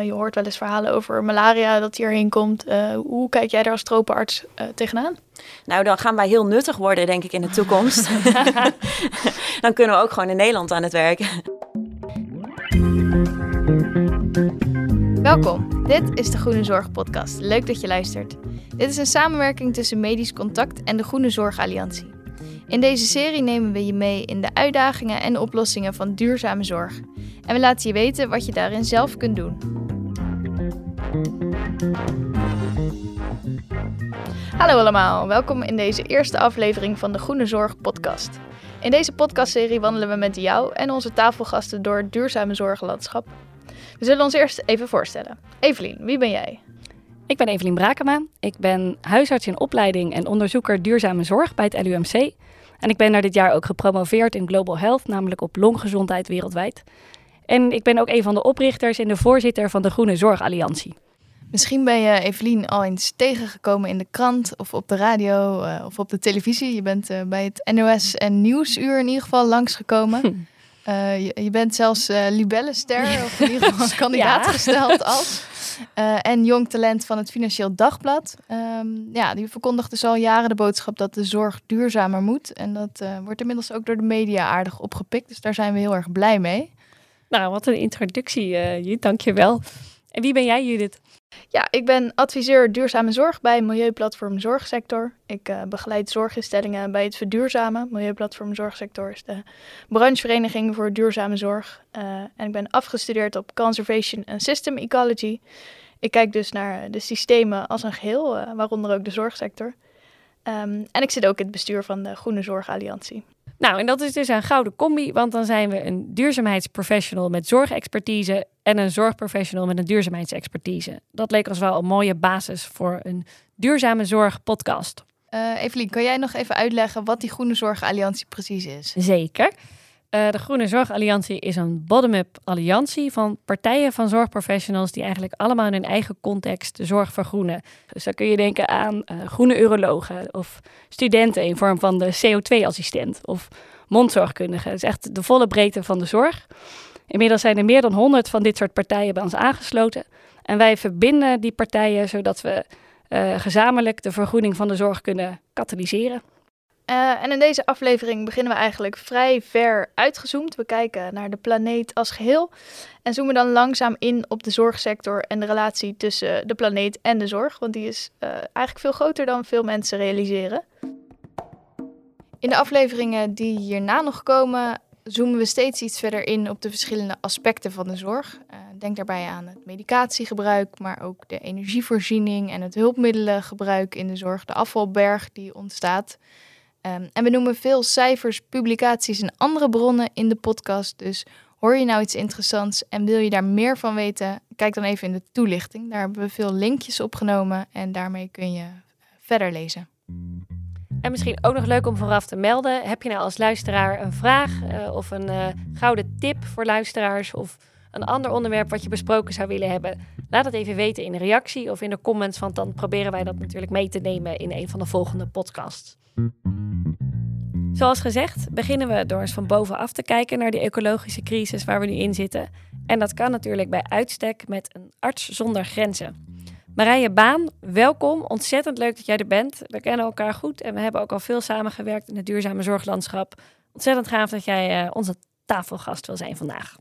Je hoort wel eens verhalen over malaria dat hierheen komt. Hoe kijk jij daar als tropenarts tegenaan? Nou, dan gaan wij heel nuttig worden, denk ik, in de toekomst. Dan kunnen we ook gewoon in Nederland aan het werk. Welkom, dit is de Groene Zorg Podcast. Leuk dat je luistert. Dit is een samenwerking tussen Medisch Contact en de Groene Zorg Alliantie. In deze serie nemen we je mee in de uitdagingen en oplossingen van duurzame zorg. En we laten je weten wat je daarin zelf kunt doen. Hallo allemaal, welkom in deze eerste aflevering van de Groene Zorg Podcast. In deze podcastserie wandelen we met jou en onze tafelgasten door het duurzame zorglandschap. We zullen ons eerst even voorstellen. Evelien, wie ben jij? Ik ben Evelien Brakema. Ik ben huisarts in opleiding en onderzoeker duurzame zorg bij het LUMC. En ik ben daar dit jaar ook gepromoveerd in Global Health, namelijk op longgezondheid wereldwijd. En ik ben ook een van de oprichters en de voorzitter van de Groene Zorg Alliantie. Misschien ben je Evelien al eens tegengekomen in de krant of op de radio of op de televisie. Je bent bij het NOS en Nieuwsuur in ieder geval langsgekomen. Je bent zelfs libellenster of in ieder geval als kandidaat gesteld als... en jong talent van het Financieel Dagblad. Die verkondigt dus al jaren de boodschap dat de zorg duurzamer moet. En dat wordt inmiddels ook door de media aardig opgepikt. Dus daar zijn we heel erg blij mee. Nou, wat een introductie, Judith. Dank je wel. En wie ben jij, Judith? Ja, ik ben adviseur duurzame zorg bij Milieuplatform Zorgsector. Ik begeleid zorginstellingen bij het verduurzamen. Milieuplatform Zorgsector is de branchevereniging voor duurzame zorg. En ik ben afgestudeerd op Conservation and System Ecology. Ik kijk dus naar de systemen als een geheel, waaronder ook de zorgsector. En ik zit ook in het bestuur van de Groene Zorg Alliantie. Nou, en dat is dus een gouden combi, want dan zijn we een duurzaamheidsprofessional met zorgexpertise en een zorgprofessional met een duurzaamheidsexpertise. Dat leek ons wel een mooie basis voor een duurzame zorgpodcast. Evelien, kan jij nog even uitleggen wat die Groene Zorg Alliantie precies is? Zeker. De Groene Zorg Alliantie is een bottom-up alliantie van partijen van zorgprofessionals die eigenlijk allemaal in hun eigen context de zorg vergroenen. Dus daar kun je denken aan groene urologen of studenten in vorm van de CO2-assistent of mondzorgkundigen. Dat is echt de volle breedte van de zorg. Inmiddels zijn er meer dan 100 van dit soort partijen bij ons aangesloten. En wij verbinden die partijen zodat we gezamenlijk de vergroening van de zorg kunnen katalyseren. En in deze aflevering beginnen we eigenlijk vrij ver uitgezoomd. We kijken naar de planeet als geheel en zoomen dan langzaam in op de zorgsector en de relatie tussen de planeet en de zorg. Want die is eigenlijk veel groter dan veel mensen realiseren. In de afleveringen die hierna nog komen zoomen we steeds iets verder in op de verschillende aspecten van de zorg. Denk daarbij aan het medicatiegebruik, maar ook de energievoorziening en het hulpmiddelengebruik in de zorg, de afvalberg die ontstaat. En we noemen veel cijfers, publicaties en andere bronnen in de podcast. Dus hoor je nou iets interessants en wil je daar meer van weten, kijk dan even in de toelichting. Daar hebben we veel linkjes opgenomen en daarmee kun je verder lezen. En misschien ook nog leuk om vooraf te melden. Heb je nou als luisteraar een vraag of een gouden tip voor luisteraars of een ander onderwerp wat je besproken zou willen hebben? Laat het even weten in de reactie of in de comments, want dan proberen wij dat natuurlijk mee te nemen in een van de volgende podcasts. Zoals gezegd beginnen we door eens van bovenaf te kijken naar die ecologische crisis waar we nu in zitten. En dat kan natuurlijk bij uitstek met een arts zonder grenzen. Marije Baan, welkom. Ontzettend leuk dat jij er bent. We kennen elkaar goed en we hebben ook al veel samengewerkt in het duurzame zorglandschap. Ontzettend gaaf dat jij onze tafelgast wil zijn vandaag.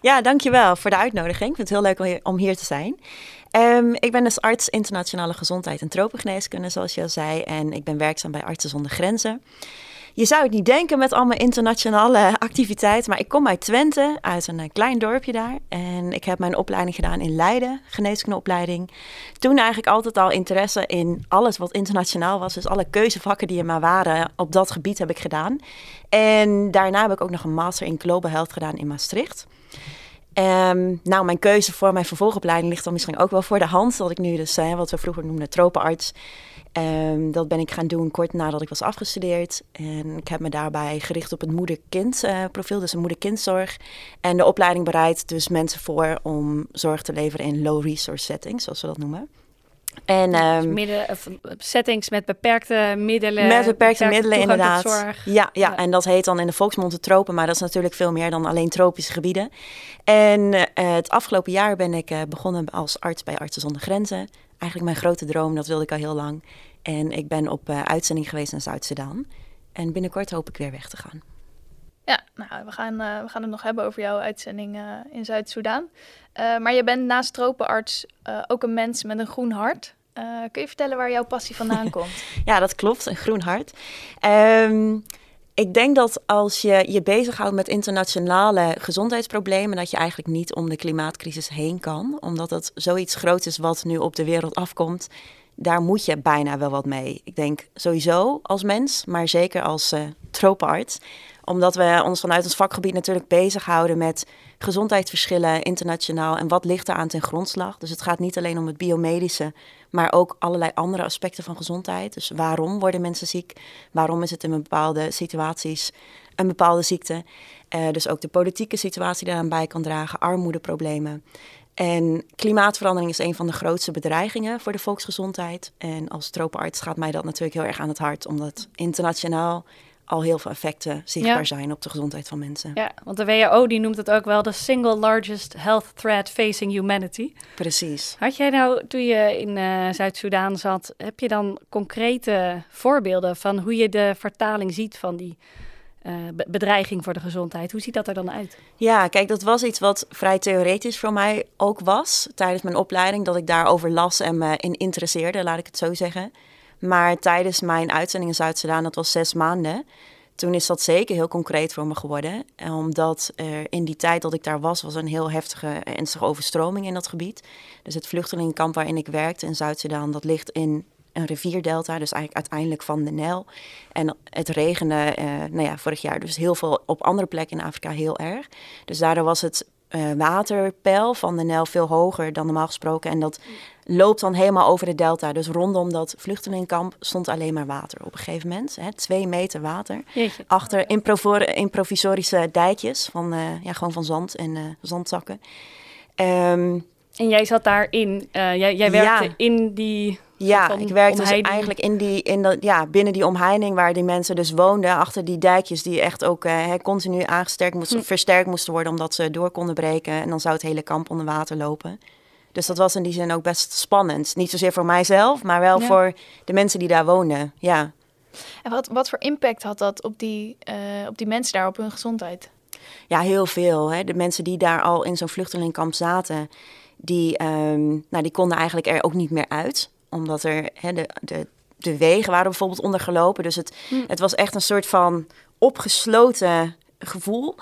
Ja, dankjewel voor de uitnodiging. Ik vind het heel leuk om hier te zijn. Ik ben dus arts internationale gezondheid en tropengeneeskunde, zoals je al zei. En ik ben werkzaam bij Artsen zonder Grenzen. Je zou het niet denken met al mijn internationale activiteiten, maar ik kom uit Twente, uit een klein dorpje daar. En ik heb mijn opleiding gedaan in Leiden, geneeskundeopleiding. Toen eigenlijk altijd al interesse in alles wat internationaal was. Dus alle keuzevakken die er maar waren, op dat gebied heb ik gedaan. En daarna heb ik ook nog een master in Global Health gedaan in Maastricht. Mijn keuze voor mijn vervolgopleiding ligt dan misschien ook wel voor de hand. Dat ik nu dus, wat we vroeger noemden, tropenarts. Dat ben ik gaan doen kort nadat ik was afgestudeerd. En ik heb me daarbij gericht op het moeder-kind profiel, dus de moeder-kindzorg. En de opleiding bereidt dus mensen voor om zorg te leveren in low-resource settings, zoals we dat noemen. En, dus settings met beperkte middelen. Met beperkte middelen, inderdaad. Zorg. Ja, en dat heet dan in de volksmond de tropen, maar dat is natuurlijk veel meer dan alleen tropische gebieden. En het afgelopen jaar ben ik begonnen als arts bij Artsen zonder Grenzen. Eigenlijk mijn grote droom, dat wilde ik al heel lang. En ik ben op uitzending geweest naar Zuid-Soedan. En binnenkort hoop ik weer weg te gaan. Ja, nou, we gaan het nog hebben over jouw uitzending in Zuid-Soedan. Maar je bent naast tropenarts ook een mens met een groen hart. Kun je vertellen waar jouw passie vandaan komt? Ja, dat klopt, een groen hart. Ik denk dat als je bezighoudt met internationale gezondheidsproblemen, dat je eigenlijk niet om de klimaatcrisis heen kan. Omdat dat zoiets groots is wat nu op de wereld afkomt. Daar moet je bijna wel wat mee. Ik denk sowieso als mens, maar zeker als tropenarts. Omdat we ons vanuit ons vakgebied natuurlijk bezighouden met gezondheidsverschillen internationaal. En wat ligt daaraan ten grondslag? Dus het gaat niet alleen om het biomedische, maar ook allerlei andere aspecten van gezondheid. Dus waarom worden mensen ziek? Waarom is het in bepaalde situaties een bepaalde ziekte? Dus ook de politieke situatie daaraan bij kan dragen, armoedeproblemen. En klimaatverandering is een van de grootste bedreigingen voor de volksgezondheid. En als tropenarts gaat mij dat natuurlijk heel erg aan het hart, omdat internationaal al heel veel effecten zichtbaar zijn op de gezondheid van mensen. Ja, want de WHO die noemt het ook wel de single largest health threat facing humanity. Precies. Had jij nou, toen je in Zuid-Soedan zat, heb je dan concrete voorbeelden van hoe je de vertaling ziet van die bedreiging voor de gezondheid? Hoe ziet dat er dan uit? Ja, kijk, dat was iets wat vrij theoretisch voor mij ook was tijdens mijn opleiding, dat ik daarover las en me in interesseerde, laat ik het zo zeggen. Maar tijdens mijn uitzending in Zuid-Soedan, dat was 6 maanden, toen is dat zeker heel concreet voor me geworden. Omdat in die tijd dat ik daar was een heel ernstige overstroming in dat gebied. Dus het vluchtelingenkamp waarin ik werkte in Zuid-Soedan, dat ligt in een rivierdelta, dus eigenlijk uiteindelijk van de Nijl. En het regende vorig jaar dus heel veel op andere plekken in Afrika heel erg. Dus daardoor was het waterpeil van de Nijl veel hoger dan normaal gesproken. En dat loopt dan helemaal over de delta. Dus rondom dat vluchtelingenkamp stond alleen maar water op een gegeven moment. 2 meter water. Jeetje. Achter improvisorische dijkjes van, gewoon van zand en zandzakken. En jij zat daarin. Jij werkte in die... Ja, ik werkte dus eigenlijk binnen die omheining waar die mensen dus woonden. Achter die dijkjes die echt ook continu versterkt moesten worden, omdat ze door konden breken. En dan zou het hele kamp onder water lopen. Dus dat was in die zin ook best spannend. Niet zozeer voor mijzelf, maar wel voor de mensen die daar woonden. Ja. En wat voor impact had dat op die mensen daar, op hun gezondheid? Ja, heel veel. Hè. De mensen die daar al in zo'n vluchtelingenkamp zaten, die konden eigenlijk er ook niet meer uit. Omdat er de wegen waren bijvoorbeeld ondergelopen. Dus het was echt een soort van opgesloten gevoel.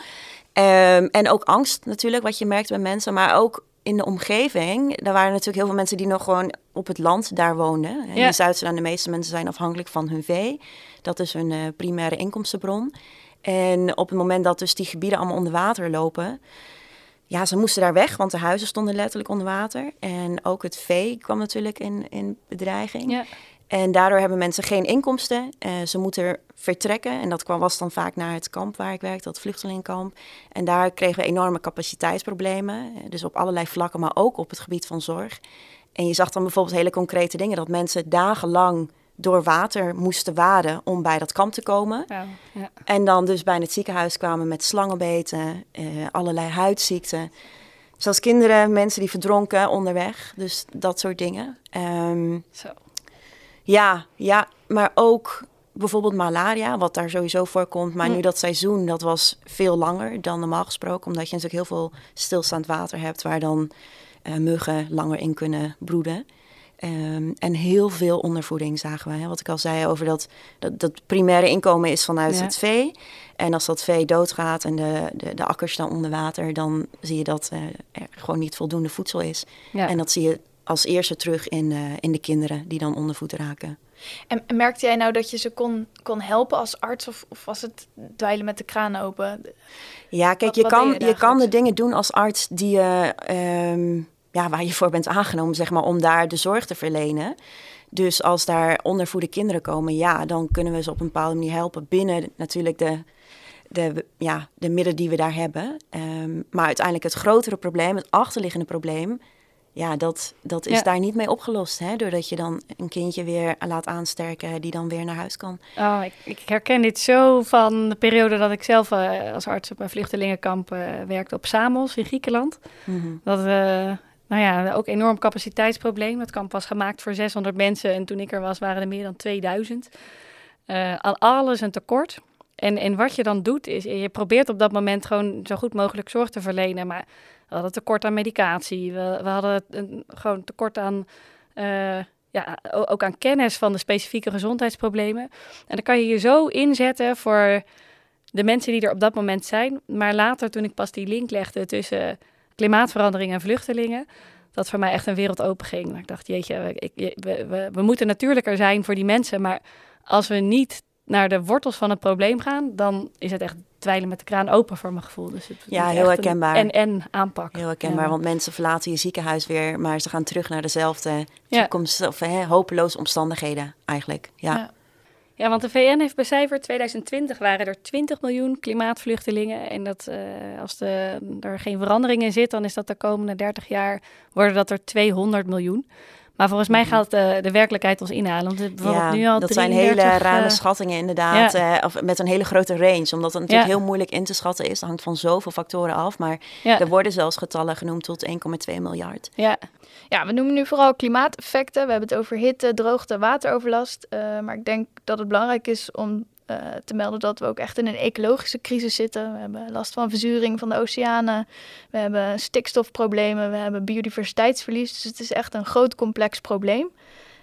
En ook angst natuurlijk, wat je merkt bij mensen. Maar ook in de omgeving. Daar waren natuurlijk heel veel mensen die nog gewoon op het land daar woonden. In Zuid-Soedan, de meeste mensen zijn afhankelijk van hun vee. Dat is hun primaire inkomstenbron. En op het moment dat dus die gebieden allemaal onder water lopen, ja, ze moesten daar weg, want de huizen stonden letterlijk onder water. En ook het vee kwam natuurlijk in bedreiging. Ja. En daardoor hebben mensen geen inkomsten. Ze moeten vertrekken. En dat was dan vaak naar het kamp waar ik werkte, dat vluchtelingenkamp. En daar kregen we enorme capaciteitsproblemen. Dus op allerlei vlakken, maar ook op het gebied van zorg. En je zag dan bijvoorbeeld hele concrete dingen, dat mensen dagenlang door water moesten waden om bij dat kamp te komen. Ja, ja. En dan dus bij het ziekenhuis kwamen met slangenbeten, allerlei huidziekten. Zoals kinderen, mensen die verdronken onderweg. Dus dat soort dingen. Zo. Ja, maar ook bijvoorbeeld malaria, wat daar sowieso voorkomt. Maar nu dat seizoen, dat was veel langer dan normaal gesproken. Omdat je natuurlijk heel veel stilstaand water hebt, waar dan muggen langer in kunnen broeden. En heel veel ondervoeding zagen we. Hè? Wat ik al zei over dat primaire inkomen is vanuit het vee. En als dat vee doodgaat en de akkers dan onder water, dan zie je dat er gewoon niet voldoende voedsel is. Ja. En dat zie je als eerste terug in de kinderen die dan ondervoed raken. En merkte jij nou dat je ze kon helpen als arts? Of was het dweilen met de kraan open? Ja, kijk, je kan de dingen doen als arts die je waar je voor bent aangenomen, zeg maar, om daar de zorg te verlenen. Dus als daar ondervoede kinderen komen, dan kunnen we ze op een bepaalde manier helpen binnen natuurlijk de middelen die we daar hebben. Maar uiteindelijk het grotere probleem, het achterliggende probleem, Ja, dat is daar niet mee opgelost, hè? Doordat je dan een kindje weer laat aansterken die dan weer naar huis kan. Oh, ik herken dit zo van de periode dat ik zelf als arts op een vluchtelingenkamp werkte op Samos in Griekenland. Mm-hmm. Dat ook enorm capaciteitsprobleem. Het kamp was gemaakt voor 600 mensen en toen ik er was waren er meer dan 2000. Aan alles een tekort. En wat je dan doet is, je probeert op dat moment gewoon zo goed mogelijk zorg te verlenen, maar we hadden tekort aan medicatie, we hadden gewoon tekort aan, ook aan kennis van de specifieke gezondheidsproblemen. En dan kan je je zo inzetten voor de mensen die er op dat moment zijn. Maar later, toen ik pas die link legde tussen klimaatverandering en vluchtelingen, dat voor mij echt een wereld open ging. Ik dacht, jeetje, we moeten natuurlijker zijn voor die mensen, maar als we niet naar de wortels van het probleem gaan, dan is het echt dweilen met de kraan open voor mijn gevoel. Dus het ja, heel herkenbaar. En aanpak. Heel herkenbaar, ja. Want mensen verlaten je ziekenhuis weer, maar ze gaan terug naar dezelfde hopeloze omstandigheden eigenlijk. Ja, want de VN heeft becijferd, 2020 waren er 20 miljoen klimaatvluchtelingen. En dat als er geen verandering in zit, dan is dat de komende 30 jaar worden dat er 200 miljoen. Maar volgens mij gaat de werkelijkheid ons inhalen. Want bijvoorbeeld nu al dat 33, zijn hele rare schattingen inderdaad. Ja. Of met een hele grote range. Omdat het natuurlijk heel moeilijk in te schatten is. Dat hangt van zoveel factoren af. Maar er worden zelfs getallen genoemd tot 1,2 miljard. Ja, we noemen nu vooral klimaateffecten. We hebben het over hitte, droogte, wateroverlast. Maar ik denk dat het belangrijk is om te melden dat we ook echt in een ecologische crisis zitten. We hebben last van verzuring van de oceanen. We hebben stikstofproblemen. We hebben biodiversiteitsverlies. Dus het is echt een groot complex probleem.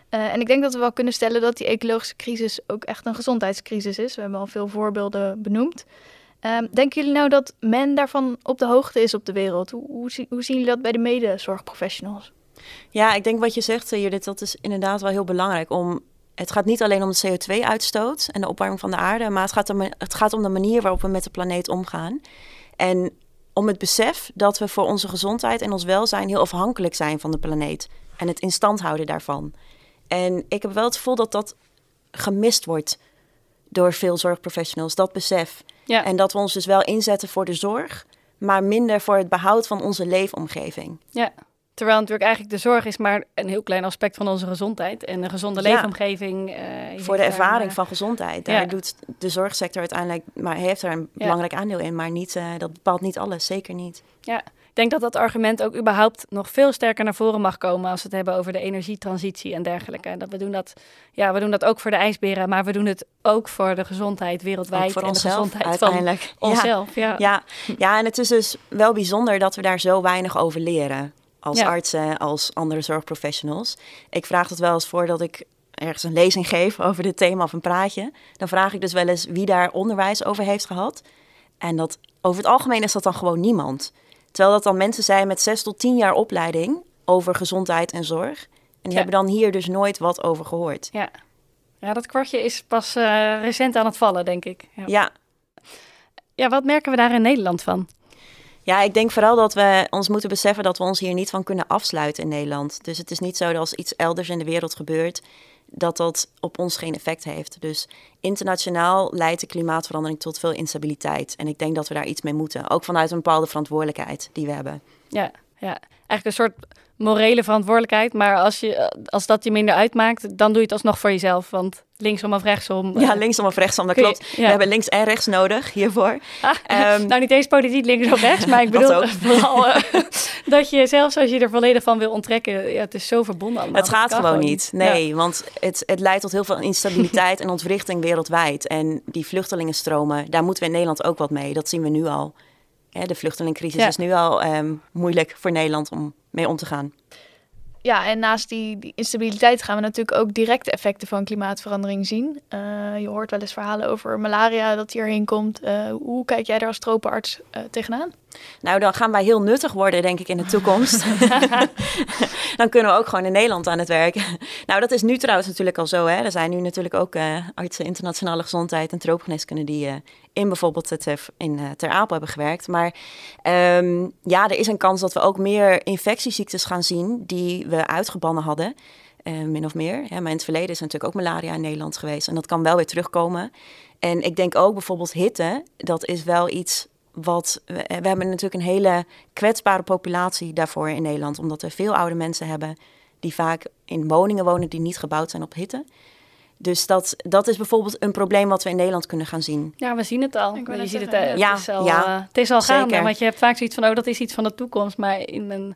En ik denk dat we wel kunnen stellen dat die ecologische crisis ook echt een gezondheidscrisis is. We hebben al veel voorbeelden benoemd. Denken jullie nou dat men daarvan op de hoogte is op de wereld? Hoe zien jullie dat bij de medezorgprofessionals? Ja, ik denk wat je zegt, Judith, dat is inderdaad wel heel belangrijk om... Het gaat niet alleen om de CO2-uitstoot en de opwarming van de aarde, maar het gaat om de manier waarop we met de planeet omgaan. En om het besef dat we voor onze gezondheid en ons welzijn heel afhankelijk zijn van de planeet en het in stand houden daarvan. En ik heb wel het gevoel dat dat gemist wordt door veel zorgprofessionals, dat besef. Ja. En dat we ons dus wel inzetten voor de zorg, maar minder voor het behoud van onze leefomgeving. Ja. Terwijl natuurlijk eigenlijk de zorg is maar een heel klein aspect van onze gezondheid. En een gezonde leefomgeving... voor de ervaring van gezondheid. Daar doet de zorgsector uiteindelijk... maar heeft er een belangrijk aandeel in. Maar niet, dat bepaalt niet alles, zeker niet. Ja, ik denk dat dat argument ook überhaupt nog veel sterker naar voren mag komen... als we het hebben over de energietransitie en dergelijke. En dat we doen dat ook voor de ijsberen... maar we doen het ook voor de gezondheid wereldwijd. Ook voor onszelf, en de gezondheid uiteindelijk. Van onszelf, ja, en het is dus wel bijzonder dat we daar zo weinig over leren... als artsen, als andere zorgprofessionals. Ik vraag het wel eens voor dat ik ergens een lezing geef over dit thema of een praatje. Dan vraag ik dus wel eens wie daar onderwijs over heeft gehad. En dat over het algemeen is dat dan gewoon niemand. Terwijl dat dan mensen zijn met 6 tot 10 jaar opleiding over gezondheid en zorg. En die hebben dan hier dus nooit wat over gehoord. Ja, dat kwartje is pas recent aan het vallen, denk ik. Ja, wat merken we daar in Nederland van? Ja, ik denk vooral dat we ons moeten beseffen dat we ons hier niet van kunnen afsluiten in Nederland. Dus het is niet zo dat als iets elders in de wereld gebeurt, dat dat op ons geen effect heeft. Dus internationaal leidt de klimaatverandering tot veel instabiliteit. En ik denk dat we daar iets mee moeten. Ook vanuit een bepaalde verantwoordelijkheid die we hebben. Ja. Eigenlijk een soort morele verantwoordelijkheid. Maar als dat je minder uitmaakt, dan doe je het alsnog voor jezelf. Want linksom of rechtsom. Ja, linksom of rechtsom, dat klopt. We hebben links en rechts nodig hiervoor. Niet eens politiek links of rechts, maar ik bedoel vooral dat je zelfs als je er volledig van wil onttrekken, het is zo verbonden allemaal. Het gaat gewoon niet. Nee, want het leidt tot heel veel instabiliteit en ontwrichting wereldwijd. En die vluchtelingenstromen, daar moeten we in Nederland ook wat mee. Dat zien we nu al. De vluchtelingencrisis is nu al moeilijk voor Nederland om mee om te gaan. Ja, en naast die instabiliteit gaan we natuurlijk ook directe effecten van klimaatverandering zien. Je hoort wel eens verhalen over malaria dat hierheen komt. Hoe kijk jij daar als tropenarts tegenaan? Nou, dan gaan wij heel nuttig worden, denk ik, in de toekomst. Dan kunnen we ook gewoon in Nederland aan het werk. Nou, dat is nu trouwens natuurlijk al zo. Hè? Er zijn nu natuurlijk ook artsen internationale gezondheid en tropengeneeskunde die in bijvoorbeeld Ter Apel hebben gewerkt. Maar er is een kans dat we ook meer infectieziektes gaan zien die we uitgebannen hadden. Min of meer. Ja, maar in het verleden is er natuurlijk ook malaria in Nederland geweest. En dat kan wel weer terugkomen. En ik denk ook bijvoorbeeld hitte. Dat is wel iets we hebben natuurlijk een hele kwetsbare populatie daarvoor in Nederland. Omdat we veel oude mensen hebben die vaak in woningen wonen die niet gebouwd zijn op hitte. Dus dat is bijvoorbeeld een probleem wat we in Nederland kunnen gaan zien. Ja, we zien het al. Het is al gaande, want je hebt vaak zoiets van, dat is iets van de toekomst. Maar in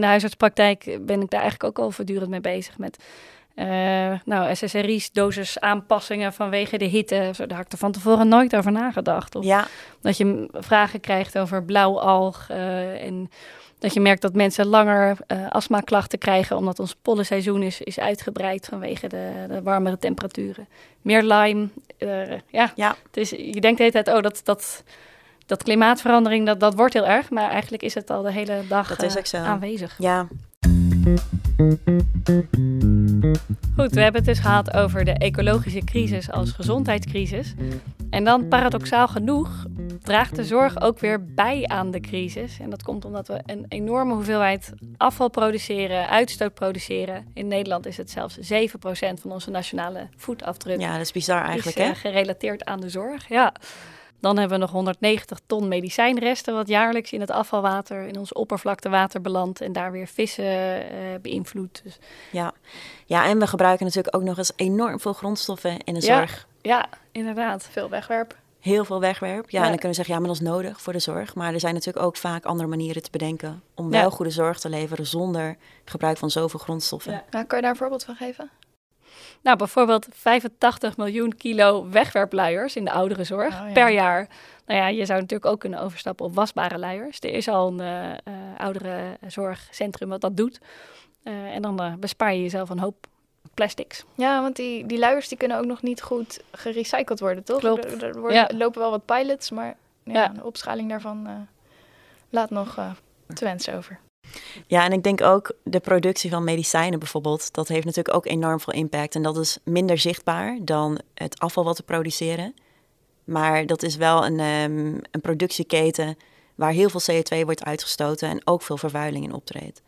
de huisartspraktijk ben ik daar eigenlijk ook al voortdurend mee bezig met... SSRI's, dosis aanpassingen vanwege de hitte. Daar had ik er van tevoren nooit over nagedacht. Of dat je vragen krijgt over blauwalg. En dat je merkt dat mensen langer astmaklachten krijgen... omdat ons pollenseizoen is uitgebreid vanwege de warmere temperaturen. Meer Lyme. Dus je denkt de hele tijd, dat klimaatverandering, dat wordt heel erg. Maar eigenlijk is het al de hele dag aanwezig. Ja. Goed, we hebben het dus gehad over de ecologische crisis als gezondheidscrisis. En dan, paradoxaal genoeg, draagt de zorg ook weer bij aan de crisis. En dat komt omdat we een enorme hoeveelheid afval produceren, uitstoot produceren. In Nederland is het zelfs 7% van onze nationale voetafdruk. Ja, dat is bizar eigenlijk, hè? Gerelateerd aan de zorg, ja. Dan hebben we nog 190 ton medicijnresten... wat jaarlijks in het afvalwater, in ons oppervlaktewater belandt... en daar weer vissen beïnvloedt. Dus... Ja, en we gebruiken natuurlijk ook nog eens enorm veel grondstoffen in de zorg. Ja, inderdaad. Veel wegwerp. Heel veel wegwerp. Ja, en dan kunnen we zeggen, maar dat is nodig voor de zorg. Maar er zijn natuurlijk ook vaak andere manieren te bedenken... om wel goede zorg te leveren zonder gebruik van zoveel grondstoffen. Ja. Nou, kan je daar een voorbeeld van geven? Nou, bijvoorbeeld 85 miljoen kilo wegwerpluiers in de ouderenzorg per jaar. Nou ja, je zou natuurlijk ook kunnen overstappen op wasbare luiers. Er is al een ouderenzorgcentrum wat dat doet. En dan bespaar je jezelf een hoop plastics. Ja, want die luiers die kunnen ook nog niet goed gerecycled worden, toch? Klopt. Er lopen wel wat pilots, maar de opschaling daarvan laat nog te wensen over. Ja, en ik denk ook de productie van medicijnen bijvoorbeeld, dat heeft natuurlijk ook enorm veel impact. En dat is minder zichtbaar dan het afval wat we produceren. Maar dat is wel een productieketen waar heel veel CO2 wordt uitgestoten en ook veel vervuiling in optreedt.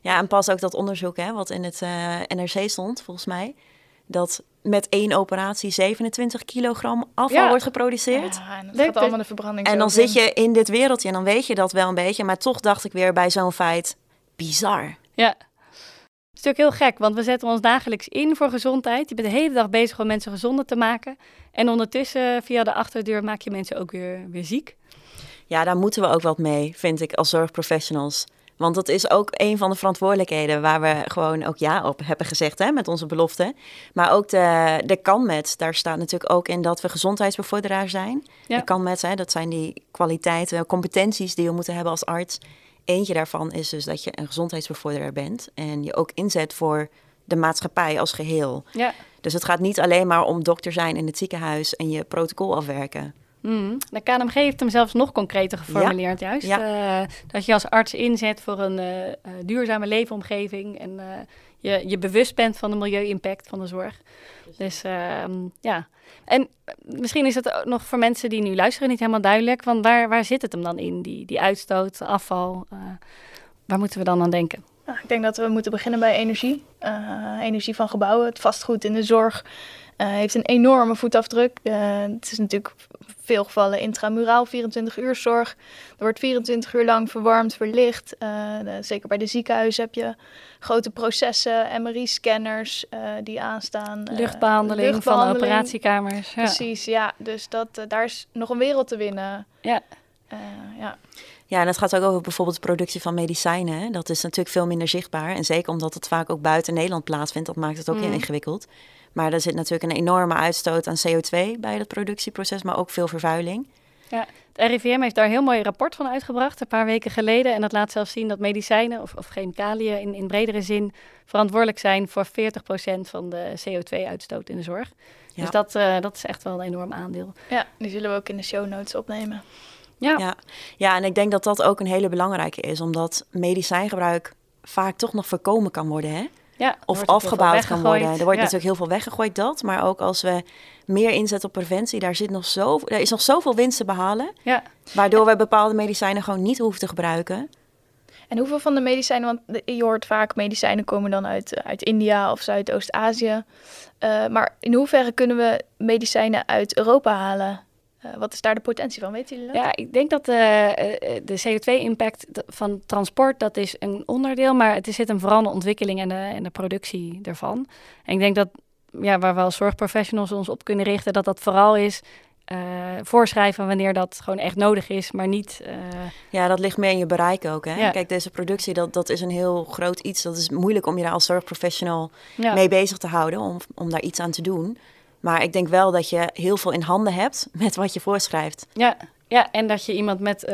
Ja, en pas ook dat onderzoek wat in het NRC stond, volgens mij, dat met 1 operatie 27 kilogram afval wordt geproduceerd. Ja, en dat gaat allemaal de verbranding. En dan zit je in dit wereldje en dan weet je dat wel een beetje. Maar toch dacht ik weer bij zo'n feit, bizar. Ja, het is natuurlijk heel gek, want we zetten ons dagelijks in voor gezondheid. Je bent de hele dag bezig om mensen gezonder te maken. En ondertussen via de achterdeur maak je mensen ook weer ziek. Ja, daar moeten we ook wat mee, vind ik, als zorgprofessionals. Want dat is ook een van de verantwoordelijkheden waar we gewoon ook ja op hebben gezegd met onze belofte. Maar ook de CanMEDS, daar staat natuurlijk ook in dat we gezondheidsbevorderaar zijn. Ja. De CanMEDS, dat zijn die kwaliteiten, competenties die we moeten hebben als arts. Eentje daarvan is dus dat je een gezondheidsbevorderaar bent en je ook inzet voor de maatschappij als geheel. Ja. Dus het gaat niet alleen maar om dokter zijn in het ziekenhuis en je protocol afwerken. De KNMG heeft hem zelfs nog concreter geformuleerd juist. Ja. Dat je als arts inzet voor een duurzame leefomgeving... en je bewust bent van de milieu-impact van de zorg. Dus. En misschien is het ook nog voor mensen die nu luisteren niet helemaal duidelijk... want waar zit het hem dan in, die uitstoot, afval? Waar moeten we dan aan denken? Nou, ik denk dat we moeten beginnen bij energie. Energie van gebouwen, het vastgoed in de zorg... heeft een enorme voetafdruk. Het is natuurlijk in veel gevallen intramuraal, 24 uur zorg. Er wordt 24 uur lang verwarmd, verlicht. Zeker bij de ziekenhuizen heb je grote processen, MRI-scanners die aanstaan. Luchtbehandeling van operatiekamers. Ja. Precies, ja. Dus daar is nog een wereld te winnen. Ja. Ja, en het gaat ook over bijvoorbeeld de productie van medicijnen. Hè? Dat is natuurlijk veel minder zichtbaar. En zeker omdat het vaak ook buiten Nederland plaatsvindt, dat maakt het ook heel ingewikkeld. Maar er zit natuurlijk een enorme uitstoot aan CO2 bij dat productieproces, maar ook veel vervuiling. Ja, het RIVM heeft daar een heel mooi rapport van uitgebracht een paar weken geleden. En dat laat zelfs zien dat medicijnen of chemicaliën in bredere zin verantwoordelijk zijn voor 40% van de CO2-uitstoot in de zorg. Ja. Dus dat is echt wel een enorm aandeel. Ja, die zullen we ook in de show notes opnemen. Ja, en ik denk dat ook een hele belangrijke is, omdat medicijngebruik vaak toch nog voorkomen kan worden, hè? Ja, of afgebouwd kan worden. Er wordt natuurlijk heel veel weggegooid maar ook als we meer inzetten op preventie, er is nog zoveel winst te behalen, waardoor we bepaalde medicijnen gewoon niet hoeven te gebruiken. En hoeveel van de medicijnen, want je hoort vaak medicijnen komen dan uit India of Zuidoost-Azië, maar in hoeverre kunnen we medicijnen uit Europa halen? Wat is daar de potentie van? Weten jullie dat? Ja, ik denk dat de CO2-impact van transport, dat is een onderdeel. Maar het zit hem vooral in de ontwikkeling en de productie daarvan. En ik denk dat, ja, waar we als zorgprofessionals ons op kunnen richten, dat dat vooral is voorschrijven wanneer dat gewoon echt nodig is, maar niet... Ja, dat ligt meer in je bereik ook, hè? Ja. Kijk, deze productie, dat is een heel groot iets. Dat is moeilijk om je daar als zorgprofessional mee bezig te houden, om daar iets aan te doen. Maar ik denk wel dat je heel veel in handen hebt met wat je voorschrijft. Ja, ja, en dat je iemand met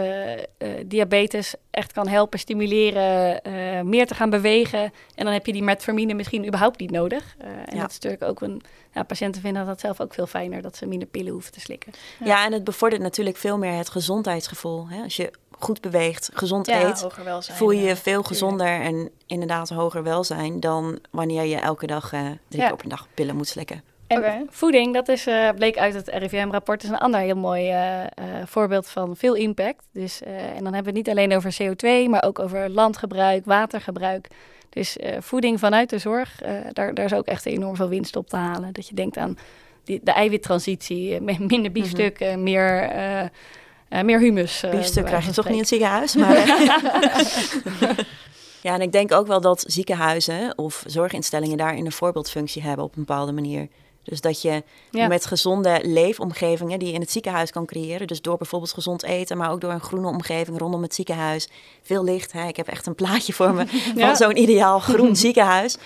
diabetes echt kan helpen, stimuleren, meer te gaan bewegen. En dan heb je die metformine misschien überhaupt niet nodig. En dat is natuurlijk ook een... Ja, patiënten vinden dat zelf ook veel fijner, dat ze minder pillen hoeven te slikken. Ja, ja, en het bevordert natuurlijk veel meer het gezondheidsgevoel. Hè? Als je goed beweegt, gezond eet, voel je je veel gezonder en inderdaad hoger welzijn dan wanneer je elke dag 3 keer op een dag pillen moet slikken. En voeding, dat is, bleek uit het RIVM-rapport, is een ander heel mooi voorbeeld van veel impact. Dus, en dan hebben we het niet alleen over CO2, maar ook over landgebruik, watergebruik. Dus voeding vanuit de zorg, daar is ook echt enorm veel winst op te halen. Dat je denkt aan de eiwittransitie, minder biefstuk, meer humus. Biefstuk krijg je toch niet in het ziekenhuis, maar... Ja, en ik denk ook wel dat ziekenhuizen of zorginstellingen daarin een voorbeeldfunctie hebben op een bepaalde manier. Dus dat je met gezonde leefomgevingen die je in het ziekenhuis kan creëren, dus door bijvoorbeeld gezond eten, maar ook door een groene omgeving rondom het ziekenhuis. Veel licht, hè? Ik heb echt een plaatje voor me van zo'n ideaal groen ziekenhuis.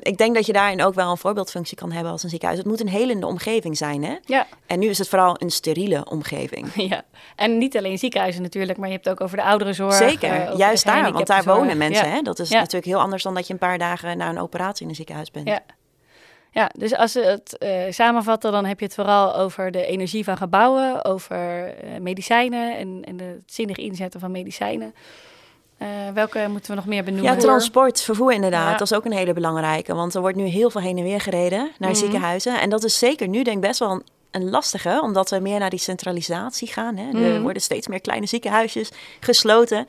Ik denk dat je daarin ook wel een voorbeeldfunctie kan hebben als een ziekenhuis. Het moet een helende omgeving zijn, hè? Ja. En nu is het vooral een steriele omgeving. Ja, en niet alleen ziekenhuizen natuurlijk, maar je hebt het ook over de ouderenzorg. Zeker, juist daar, want daar wonen mensen, hè? Dat is natuurlijk heel anders dan dat je een paar dagen na een operatie in een ziekenhuis bent. Ja. Ja, dus als we het samenvatten, dan heb je het vooral over de energie van gebouwen, over medicijnen en het zinnig inzetten van medicijnen. Welke moeten we nog meer benoemen? Ja, transport, vervoer inderdaad. Ja. Dat is ook een hele belangrijke, want er wordt nu heel veel heen en weer gereden naar ziekenhuizen. En dat is zeker nu denk ik best wel een lastige, omdat we meer naar die centralisatie gaan. Hè? Er worden steeds meer kleine ziekenhuisjes gesloten.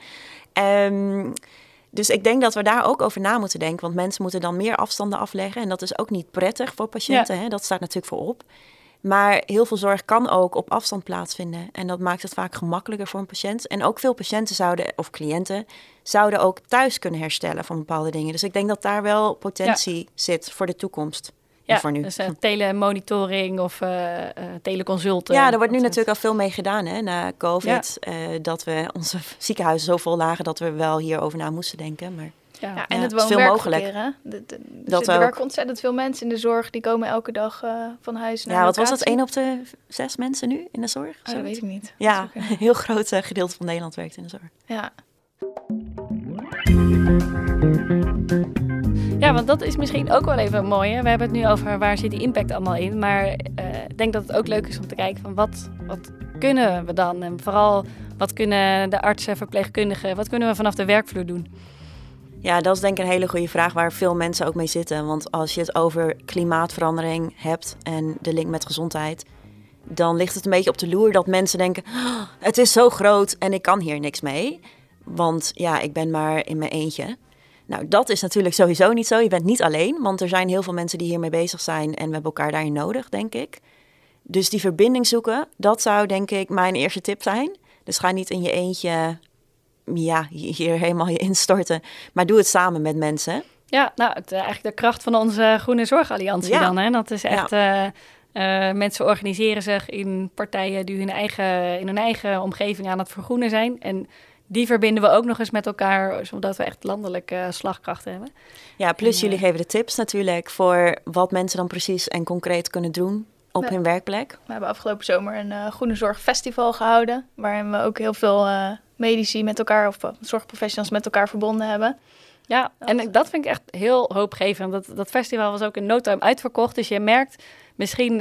Dus ik denk dat we daar ook over na moeten denken. Want mensen moeten dan meer afstanden afleggen. En dat is ook niet prettig voor patiënten. Ja. Hè? Dat staat natuurlijk voorop. Maar heel veel zorg kan ook op afstand plaatsvinden. En dat maakt het vaak gemakkelijker voor een patiënt. En ook veel patiënten zouden, of cliënten, zouden ook thuis kunnen herstellen van bepaalde dingen. Dus ik denk dat daar wel potentie zit voor de toekomst. Ja, voor nu. Dus telemonitoring of teleconsulten. Ja, er wordt nu natuurlijk al veel mee gedaan hè, na COVID. Ja. Dat we onze ziekenhuizen zo vol lagen dat we wel hierover na moesten denken. Maar ja, en het woon-werkverkeer. Er werken ontzettend veel mensen in de zorg. Die komen elke dag van huis naar locatie. Wat was dat? 1 op de 6 mensen nu in de zorg? Oh, dat weet ik niet. Ja, een heel groot gedeelte van Nederland werkt in de zorg. Ja. Ja, want dat is misschien ook wel even mooi. Hè? We hebben het nu over waar zit die impact allemaal in. Maar ik denk dat het ook leuk is om te kijken van wat kunnen we dan? En vooral wat kunnen de artsen, verpleegkundigen, wat kunnen we vanaf de werkvloer doen? Ja, dat is denk ik een hele goede vraag waar veel mensen ook mee zitten. Want als je het over klimaatverandering hebt en de link met gezondheid, dan ligt het een beetje op de loer dat mensen denken, oh, het is zo groot en ik kan hier niks mee. Want ja, ik ben maar in mijn eentje. Nou, dat is natuurlijk sowieso niet zo. Je bent niet alleen, want er zijn heel veel mensen die hiermee bezig zijn en we hebben elkaar daarin nodig, denk ik. Dus die verbinding zoeken, dat zou denk ik mijn eerste tip zijn. Dus ga niet in je eentje hier helemaal je instorten, maar doe het samen met mensen. Ja, nou, eigenlijk de kracht van onze Groene Zorg Alliantie dan. Hè? Dat is echt... mensen organiseren zich in partijen die in hun eigen omgeving aan het vergroenen zijn en die verbinden we ook nog eens met elkaar, zodat we echt landelijke slagkracht hebben. Ja, plus jullie geven de tips natuurlijk voor wat mensen dan precies en concreet kunnen doen op hun werkplek. We hebben afgelopen zomer een Groene Zorg Festival gehouden, waarin we ook heel veel medici met elkaar of zorgprofessionals met elkaar verbonden hebben. Ja, en dat vind ik echt heel hoopgevend. Dat festival was ook in no time uitverkocht, dus je merkt... Misschien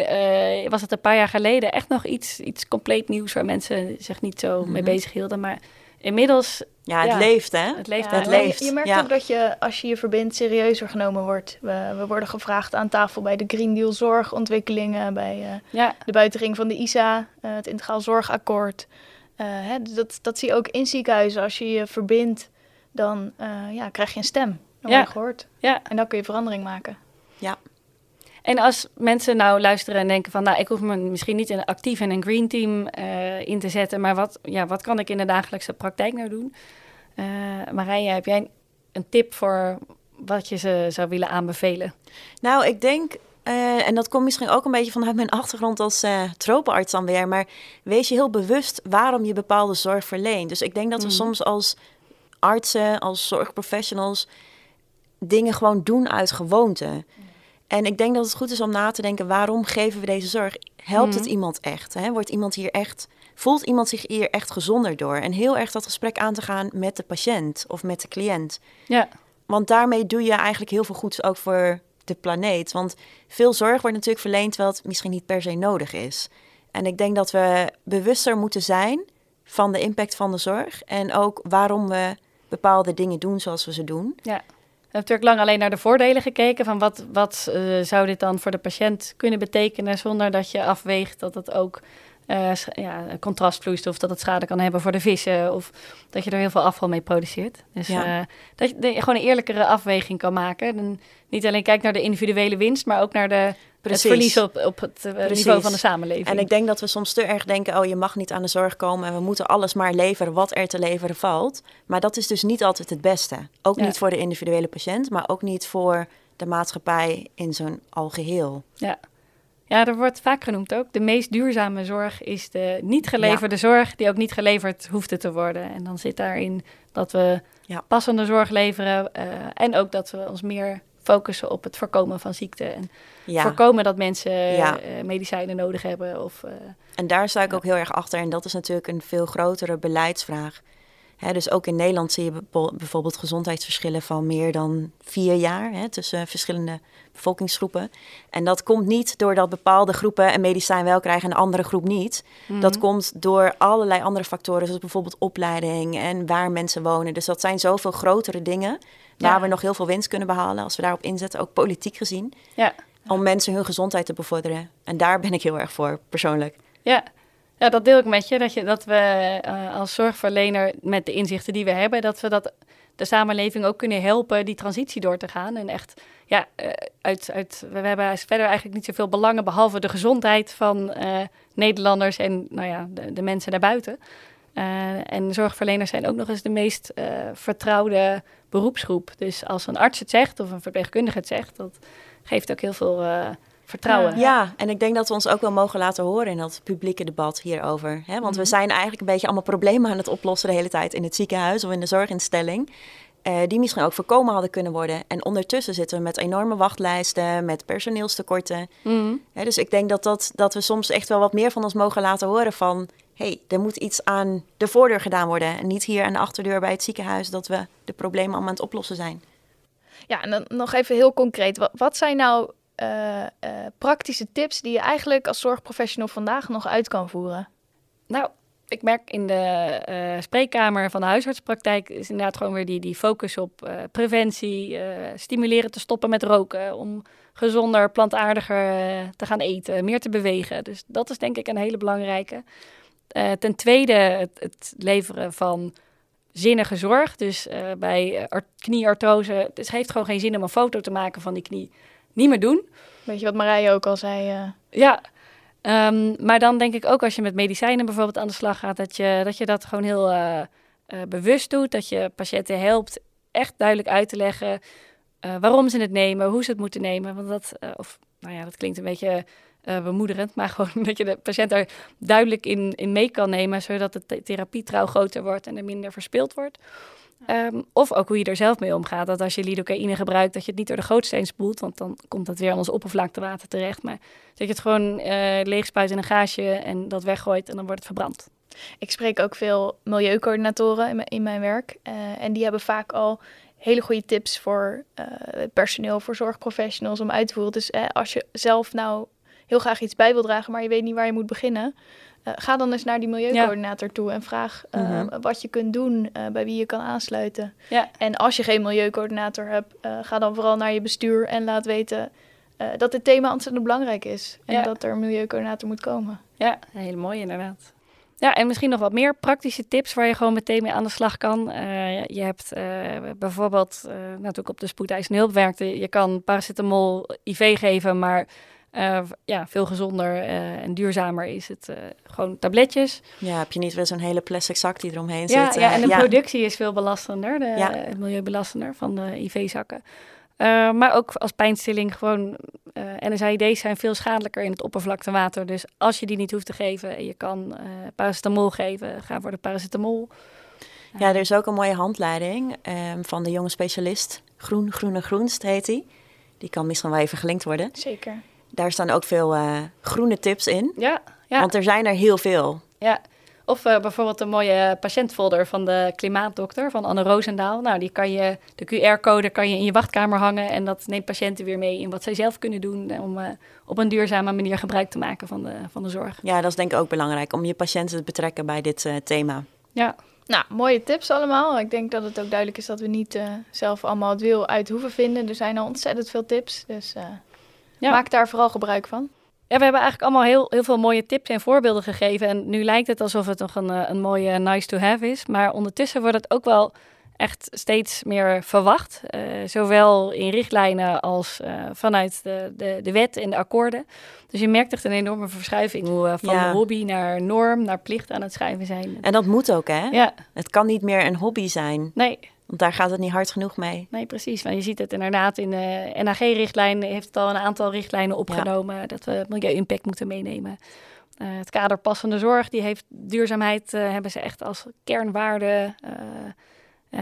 was het een paar jaar geleden echt nog iets compleet nieuws waar mensen zich niet zo mee bezig hielden, maar inmiddels... Ja, het leeft, hè? Het leeft. Ja, het leeft. Je merkt ook dat je, als je je verbindt, serieuzer genomen wordt. We worden gevraagd aan tafel bij de Green Deal Zorgontwikkelingen, bij de buitenring van de ISA, het Integraal Zorgakkoord. Dat zie je ook in ziekenhuizen. Als je je verbindt, dan krijg je een stem. Dan word je gehoord. Ja. En dan kun je verandering maken. Ja. En als mensen nou luisteren en denken van... nou, ik hoef me misschien niet actief in een green team in te zetten... maar wat kan ik in de dagelijkse praktijk nou doen? Marije, heb jij een tip voor wat je ze zou willen aanbevelen? Nou, ik denk... en dat komt misschien ook een beetje vanuit mijn achtergrond als tropenarts dan weer... maar wees je heel bewust waarom je bepaalde zorg verleent. Dus ik denk dat we soms als artsen, als zorgprofessionals... dingen gewoon doen uit gewoonte. En ik denk dat het goed is om na te denken... waarom geven we deze zorg? Helpt het iemand echt? Hè? Voelt iemand zich hier echt gezonder door? En heel erg dat gesprek aan te gaan met de patiënt of met de cliënt. Ja. Want daarmee doe je eigenlijk heel veel goeds ook voor... de planeet, want veel zorg wordt natuurlijk verleend... terwijl het misschien niet per se nodig is. En ik denk dat we bewuster moeten zijn... van de impact van de zorg... en ook waarom we bepaalde dingen doen zoals we ze doen. Ja, we hebben natuurlijk lang alleen naar de voordelen gekeken... van wat zou dit dan voor de patiënt kunnen betekenen... zonder dat je afweegt dat het ook contrastvloeistof... dat het schade kan hebben voor de vissen... of dat je er heel veel afval mee produceert. Dus dat je gewoon een eerlijkere afweging kan maken... Dan niet alleen kijkt naar de individuele winst, maar ook naar het verlies op het niveau van de samenleving. En ik denk dat we soms te erg denken, je mag niet aan de zorg komen... en we moeten alles maar leveren wat er te leveren valt. Maar dat is dus niet altijd het beste. Ook niet voor de individuele patiënt, maar ook niet voor de maatschappij in zo'n algeheel. Ja, er wordt vaak genoemd ook, de meest duurzame zorg is de niet geleverde zorg... die ook niet geleverd hoefde te worden. En dan zit daarin dat we passende zorg leveren... en ook dat we ons meer... focussen op het voorkomen van ziekte en voorkomen dat mensen medicijnen nodig hebben. En daar sta ik ook heel erg achter. En dat is natuurlijk een veel grotere beleidsvraag. Hè, dus ook in Nederland zie je bijvoorbeeld gezondheidsverschillen van meer dan 4 jaar... Hè, tussen verschillende bevolkingsgroepen. En dat komt niet doordat bepaalde groepen een medicijn wel krijgen en een andere groep niet. Mm-hmm. Dat komt door allerlei andere factoren, zoals bijvoorbeeld opleiding en waar mensen wonen. Dus dat zijn zoveel grotere dingen... waar we nog heel veel winst kunnen behalen als we daarop inzetten, ook politiek gezien. Ja. Om mensen hun gezondheid te bevorderen. En daar ben ik heel erg voor, persoonlijk. Ja, dat deel ik met je. Dat we als zorgverlener met de inzichten die we hebben... dat we de samenleving ook kunnen helpen die transitie door te gaan. En echt, we hebben verder eigenlijk niet zoveel belangen... behalve de gezondheid van Nederlanders en de mensen daarbuiten... en zorgverleners zijn ook nog eens de meest vertrouwde beroepsgroep. Dus als een arts het zegt of een verpleegkundige het zegt... dat geeft ook heel veel vertrouwen. Ja, en ik denk dat we ons ook wel mogen laten horen... in dat publieke debat hierover. Hè? Want we zijn eigenlijk een beetje allemaal problemen aan het oplossen... de hele tijd in het ziekenhuis of in de zorginstelling... die misschien ook voorkomen hadden kunnen worden. En ondertussen zitten we met enorme wachtlijsten, met personeelstekorten. Hè, dus ik denk dat we soms echt wel wat meer van ons mogen laten horen van... er moet iets aan de voordeur gedaan worden. En niet hier aan de achterdeur bij het ziekenhuis... dat we de problemen allemaal aan het oplossen zijn. Ja, en dan nog even heel concreet. Wat zijn nou praktische tips... die je eigenlijk als zorgprofessional vandaag nog uit kan voeren? Nou, ik merk in de spreekkamer van de huisartspraktijk... is inderdaad gewoon weer die focus op preventie... stimuleren te stoppen met roken... om gezonder, plantaardiger te gaan eten, meer te bewegen. Dus dat is denk ik een hele belangrijke... ten tweede het leveren van zinnige zorg. Dus bij knieartrose, het heeft gewoon geen zin om een foto te maken van die knie. Niet meer doen. Weet je wat Marije ook al zei? Ja, maar dan denk ik ook als je met medicijnen bijvoorbeeld aan de slag gaat... dat je dat gewoon heel bewust doet. Dat je patiënten helpt echt duidelijk uit te leggen waarom ze het nemen, hoe ze het moeten nemen. Want dat klinkt een beetje... bemoederend, maar gewoon dat je de patiënt daar duidelijk in mee kan nemen... zodat de therapietrouw groter wordt en er minder verspild wordt. Of ook hoe je er zelf mee omgaat. Dat als je lidocaïne gebruikt, dat je het niet door de gootsteen spoelt... want dan komt dat weer aan ons oppervlaktewater terecht. Maar dat je het gewoon leegspuit in een gaasje en dat weggooit en dan wordt het verbrand. Ik spreek ook veel milieucoördinatoren in mijn werk. En die hebben vaak al... hele goede tips voor personeel, voor zorgprofessionals om uit te voeren. Dus als je zelf nou... heel graag iets bij wil dragen, maar je weet niet waar je moet beginnen... ga dan eens naar die milieucoördinator toe en vraag wat je kunt doen... bij wie je kan aansluiten. Ja. En als je geen milieucoördinator hebt... ga dan vooral naar je bestuur en laat weten... dat dit thema ontzettend belangrijk is... en dat er een milieucoördinator moet komen. Ja, heel mooi inderdaad. Ja, en misschien nog wat meer praktische tips waar je gewoon meteen mee aan de slag kan. Je hebt bijvoorbeeld, natuurlijk op de spoedeisende hulp werkte, je kan paracetamol IV geven, maar veel gezonder en duurzamer is het gewoon tabletjes. Ja, heb je niet weer zo'n hele plastic zak die eromheen zit. Ja, en de productie is veel belastender, milieubelastender van de IV-zakken. Maar ook als pijnstilling gewoon NSAID's zijn veel schadelijker in het oppervlaktewater. Dus als je die niet hoeft te geven en je kan paracetamol geven, ga voor de paracetamol. Ja, er is ook een mooie handleiding van de jonge specialist. Groene Groenst heet die. Die kan misschien wel even gelinkt worden. Zeker. Daar staan ook veel groene tips in. Ja. Want er zijn er heel veel. Ja. Of bijvoorbeeld een mooie patiëntfolder van de klimaatdokter van Anne Roosendaal. Nou, die kan je, de QR-code kan je in je wachtkamer hangen. En dat neemt patiënten weer mee in wat zij zelf kunnen doen om op een duurzame manier gebruik te maken van de zorg. Ja, dat is denk ik ook belangrijk om je patiënten te betrekken bij dit thema. Ja. Nou, mooie tips allemaal. Ik denk dat het ook duidelijk is dat we niet zelf allemaal het wiel uit hoeven vinden. Er zijn al ontzettend veel tips, dus maak daar vooral gebruik van. Ja, we hebben eigenlijk allemaal heel, heel veel mooie tips en voorbeelden gegeven. En nu lijkt het alsof het nog een mooie nice to have is. Maar ondertussen wordt het ook wel echt steeds meer verwacht. Zowel in richtlijnen als vanuit de wet en de akkoorden. Dus je merkt echt een enorme verschuiving. Hoe we van hobby naar norm, naar plicht aan het schrijven zijn. En dat moet ook, hè? Ja. Het kan niet meer een hobby zijn. Nee. Want daar gaat het niet hard genoeg mee. Nee, precies. Maar je ziet het inderdaad in de NHG-richtlijn heeft het al een aantal richtlijnen opgenomen dat we milieu-impact moeten meenemen. Het kader passende zorg, die heeft duurzaamheid hebben ze echt als kernwaarde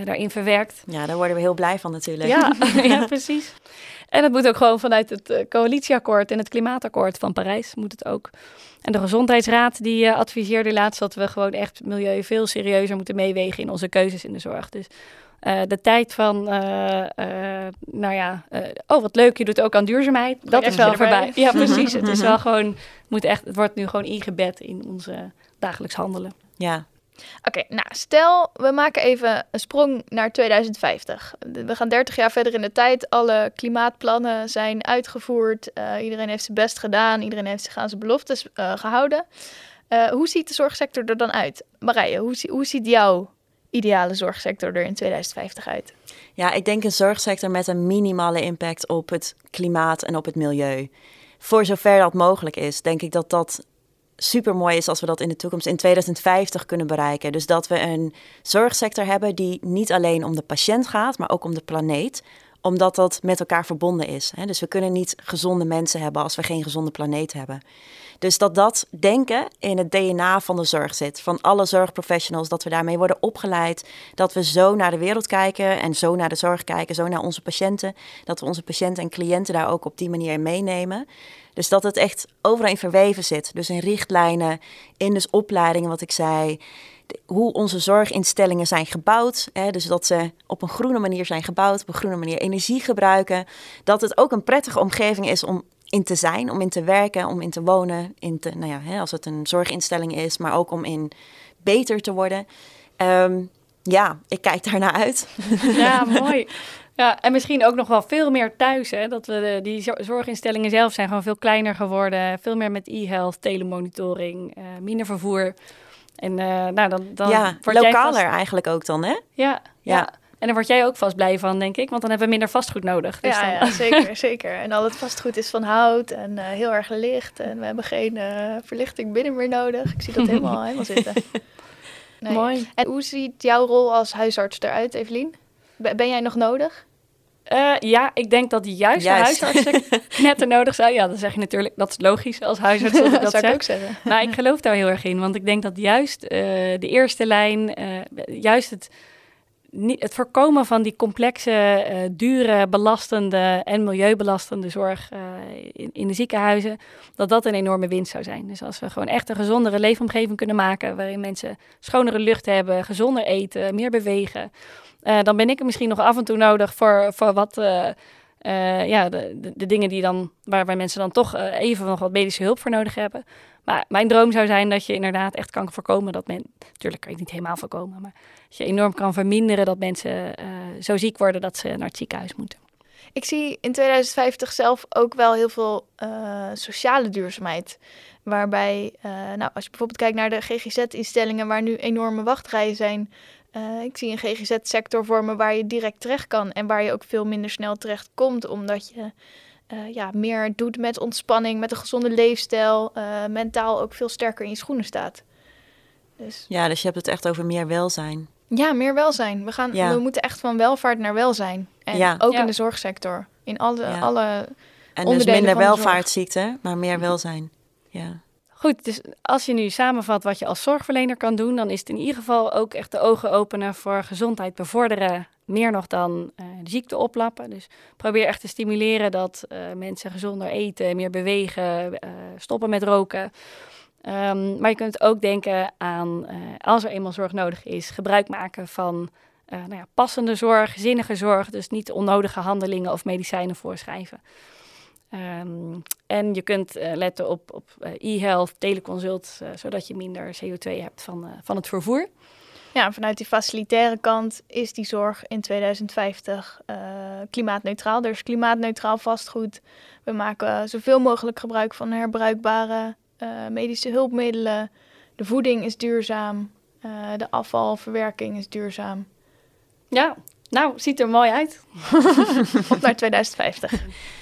daarin verwerkt. Ja, daar worden we heel blij van natuurlijk. Ja, ja, precies. En het moet ook gewoon vanuit het coalitieakkoord en het klimaatakkoord van Parijs moet het ook. En de Gezondheidsraad die adviseerde laatst dat we gewoon echt milieu veel serieuzer moeten meewegen in onze keuzes in de zorg. Dus de tijd van, wat leuk, je doet ook aan duurzaamheid. Dat is wel voorbij. Ja, precies. Het is wel gewoon, het wordt nu gewoon ingebed in ons dagelijks handelen. Ja. Oké, nou, stel, we maken even een sprong naar 2050. We gaan 30 jaar verder in de tijd. Alle klimaatplannen zijn uitgevoerd. Iedereen heeft zijn best gedaan. Iedereen heeft zich aan zijn beloftes gehouden. Hoe ziet de zorgsector er dan uit? Marije, hoe ziet jouw ideale zorgsector er in 2050 uit? Ja, ik denk een zorgsector met een minimale impact op het klimaat en op het milieu. Voor zover dat mogelijk is, denk ik dat dat supermooi is als we dat in de toekomst in 2050 kunnen bereiken. Dus dat we een zorgsector hebben die niet alleen om de patiënt gaat, maar ook om de planeet, omdat dat met elkaar verbonden is. Dus we kunnen niet gezonde mensen hebben als we geen gezonde planeet hebben. Dus dat denken in het DNA van de zorg zit, van alle zorgprofessionals, dat we daarmee worden opgeleid, dat we zo naar de wereld kijken en zo naar de zorg kijken, zo naar onze patiënten, dat we onze patiënten en cliënten daar ook op die manier meenemen. Dus dat het echt overal in verweven zit. Dus in richtlijnen, in dus opleidingen, wat ik zei. Hoe onze zorginstellingen zijn gebouwd. Hè, dus dat ze op een groene manier zijn gebouwd, op een groene manier energie gebruiken. Dat het ook een prettige omgeving is om in te zijn, om in te werken, om in te wonen. Als het een zorginstelling is, maar ook om in beter te worden. Ik kijk daarnaar uit. Ja, mooi. Ja, en misschien ook nog wel veel meer thuis. Hè? Dat we die zorginstellingen zelf zijn gewoon veel kleiner geworden. Veel meer met e-health, telemonitoring, minder vervoer. En dan ja, word lokaler jij vast eigenlijk ook dan, hè? Ja. En daar word jij ook vast blij van, denk ik. Want dan hebben we minder vastgoed nodig. Dus ja, dan... ja, zeker, zeker. En al het vastgoed is van hout en heel erg licht. En we hebben geen verlichting binnen meer nodig. Ik zie dat helemaal zitten. Nee. Mooi. En hoe ziet jouw rol als huisarts eruit, Evelien? Ben jij nog nodig? Ik denk dat juist de huisartsen nodig zijn. Ja, dan zeg je natuurlijk, dat is logisch als huisarts. Dat zou ik ook zeggen. Maar ik geloof daar heel erg in. Want ik denk dat juist de eerste lijn, juist het voorkomen van die complexe, dure, belastende en milieubelastende zorg in de ziekenhuizen, dat een enorme winst zou zijn. Dus als we gewoon echt een gezondere leefomgeving kunnen maken, waarin mensen schonere lucht hebben, gezonder eten, meer bewegen, dan ben ik er misschien nog af en toe nodig voor wat de dingen die dan, waar mensen dan toch even nog wat medische hulp voor nodig hebben. Maar mijn droom zou zijn dat je inderdaad echt kan voorkomen dat men... Natuurlijk kan je het niet helemaal voorkomen, maar dat je enorm kan verminderen dat mensen zo ziek worden dat ze naar het ziekenhuis moeten. Ik zie in 2050 zelf ook wel heel veel sociale duurzaamheid. Waarbij, als je bijvoorbeeld kijkt naar de GGZ-instellingen waar nu enorme wachtrijen zijn. Ik zie een GGZ-sector vormen waar je direct terecht kan en waar je ook veel minder snel terecht komt. Omdat je meer doet met ontspanning, met een gezonde leefstijl, mentaal ook veel sterker in je schoenen staat. Dus... Ja, dus je hebt het echt over meer welzijn. Ja, meer welzijn. We moeten echt van welvaart naar welzijn. En ook in de zorgsector. In alle en dus minder welvaartsziekte, maar meer welzijn. Ja. Goed, dus als je nu samenvat wat je als zorgverlener kan doen, dan is het in ieder geval ook echt de ogen openen voor gezondheid bevorderen. Meer nog dan de ziekte oplappen. Dus probeer echt te stimuleren dat mensen gezonder eten, meer bewegen, stoppen met roken. Maar je kunt ook denken aan, als er eenmaal zorg nodig is, gebruik maken van passende zorg, zinnige zorg. Dus niet onnodige handelingen of medicijnen voorschrijven. En je kunt letten op e-health, teleconsult, zodat je minder CO2 hebt van het vervoer. Ja, vanuit die facilitaire kant is die zorg in 2050 klimaatneutraal. Er is klimaatneutraal vastgoed. We maken zoveel mogelijk gebruik van herbruikbare medische hulpmiddelen. De voeding is duurzaam. De afvalverwerking is duurzaam. Ja, nou, ziet er mooi uit. Op naar 2050.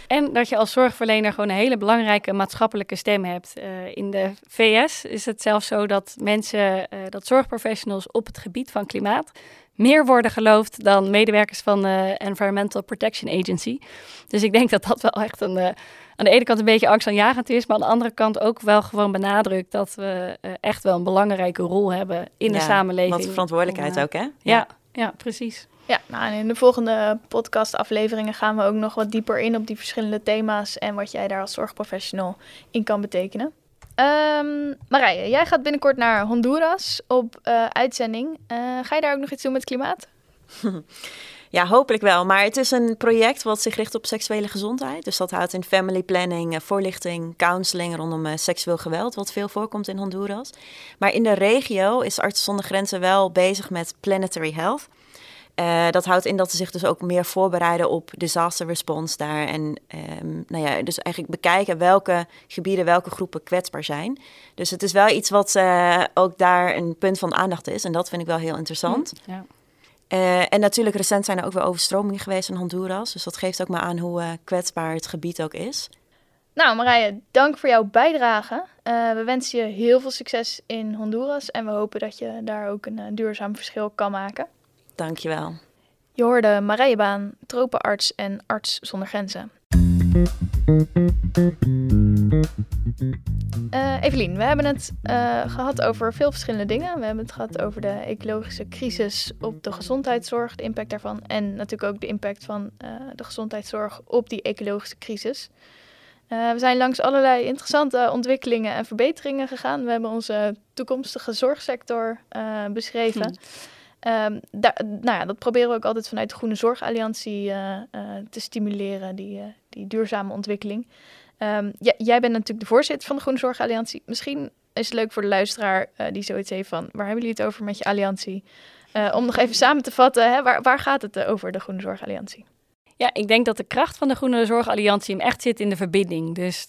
En dat je als zorgverlener gewoon een hele belangrijke maatschappelijke stem hebt. In de VS is het zelfs zo dat dat zorgprofessionals op het gebied van klimaat meer worden geloofd dan medewerkers van de Environmental Protection Agency. Dus ik denk dat dat wel echt aan de ene kant een beetje angstaanjagend is, maar aan de andere kant ook wel gewoon benadrukt dat we echt wel een belangrijke rol hebben in de samenleving. Wat verantwoordelijkheid ook, hè? Ja, precies. Ja, en in de volgende podcastafleveringen gaan we ook nog wat dieper in op die verschillende thema's en wat jij daar als zorgprofessional in kan betekenen. Marije, jij gaat binnenkort naar Honduras op uitzending. Ga je daar ook nog iets doen met klimaat? Ja, hopelijk wel. Maar het is een project wat zich richt op seksuele gezondheid. Dus dat houdt in family planning, voorlichting, counseling rondom seksueel geweld, wat veel voorkomt in Honduras. Maar in de regio is Artsen zonder Grenzen wel bezig met planetary health. Dat houdt in dat ze zich dus ook meer voorbereiden op disaster response daar. En dus eigenlijk bekijken welke gebieden, welke groepen kwetsbaar zijn. Dus het is wel iets wat ook daar een punt van aandacht is. En dat vind ik wel heel interessant. Ja. En natuurlijk recent zijn er ook weer overstromingen geweest in Honduras. Dus dat geeft ook maar aan hoe kwetsbaar het gebied ook is. Nou Marije, dank voor jouw bijdrage. We wensen je heel veel succes in Honduras. En we hopen dat je daar ook een duurzaam verschil kan maken. Dankjewel. Je hoorde Marije Baan, tropenarts en Arts zonder Grenzen. Evelien, we hebben het gehad over veel verschillende dingen. We hebben het gehad over de ecologische crisis op de gezondheidszorg, de impact daarvan. En natuurlijk ook de impact van de gezondheidszorg op die ecologische crisis. We zijn langs allerlei interessante ontwikkelingen en verbeteringen gegaan. We hebben onze toekomstige zorgsector beschreven. Dat proberen we ook altijd vanuit de Groene Zorg Alliantie te stimuleren, die duurzame ontwikkeling. Jij bent natuurlijk de voorzitter van de Groene Zorg Alliantie. Misschien is het leuk voor de luisteraar die zoiets heeft van, waar hebben jullie het over met je alliantie? Om nog even samen te vatten, waar gaat het over, de Groene Zorg Alliantie? Ja, ik denk dat de kracht van de Groene Zorg Alliantie hem echt zit in de verbinding. Dus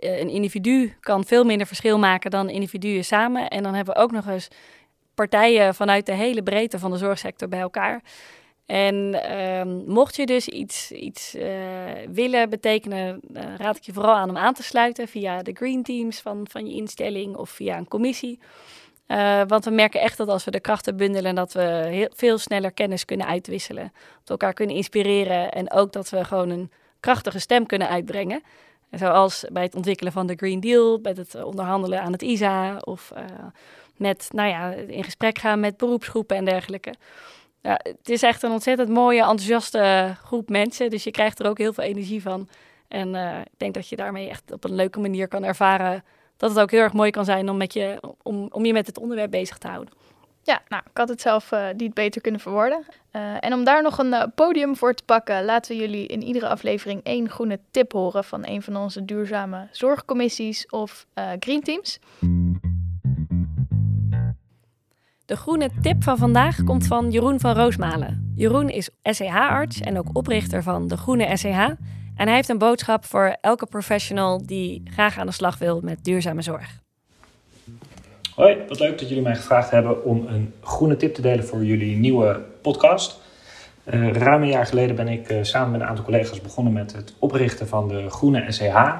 een individu kan veel minder verschil maken dan individuen samen. En dan hebben we ook nog eens partijen vanuit de hele breedte van de zorgsector bij elkaar. En mocht je dus iets willen betekenen, raad ik je vooral aan om aan te sluiten via de green teams van je instelling of via een commissie. Want we merken echt dat als we de krachten bundelen, dat we veel sneller kennis kunnen uitwisselen. Dat we elkaar kunnen inspireren en ook dat we gewoon een krachtige stem kunnen uitbrengen. Zoals bij het ontwikkelen van de Green Deal, bij het onderhandelen aan het ISA of in gesprek gaan met beroepsgroepen en dergelijke. Ja, het is echt een ontzettend mooie, enthousiaste groep mensen. Dus je krijgt er ook heel veel energie van. En ik denk dat je daarmee echt op een leuke manier kan ervaren dat het ook heel erg mooi kan zijn om je met het onderwerp bezig te houden. Ja, ik had het zelf niet beter kunnen verwoorden. En om daar nog een podium voor te pakken, laten we jullie in iedere aflevering 1 groene tip horen van een van onze duurzame zorgcommissies of green teams. De groene tip van vandaag komt van Jeroen van Roosmalen. Jeroen is SEH-arts en ook oprichter van de Groene SEH. En hij heeft een boodschap voor elke professional die graag aan de slag wil met duurzame zorg. Hoi, wat leuk dat jullie mij gevraagd hebben om een groene tip te delen voor jullie nieuwe podcast. Ruim een jaar geleden ben ik samen met een aantal collega's begonnen met het oprichten van de Groene SEH.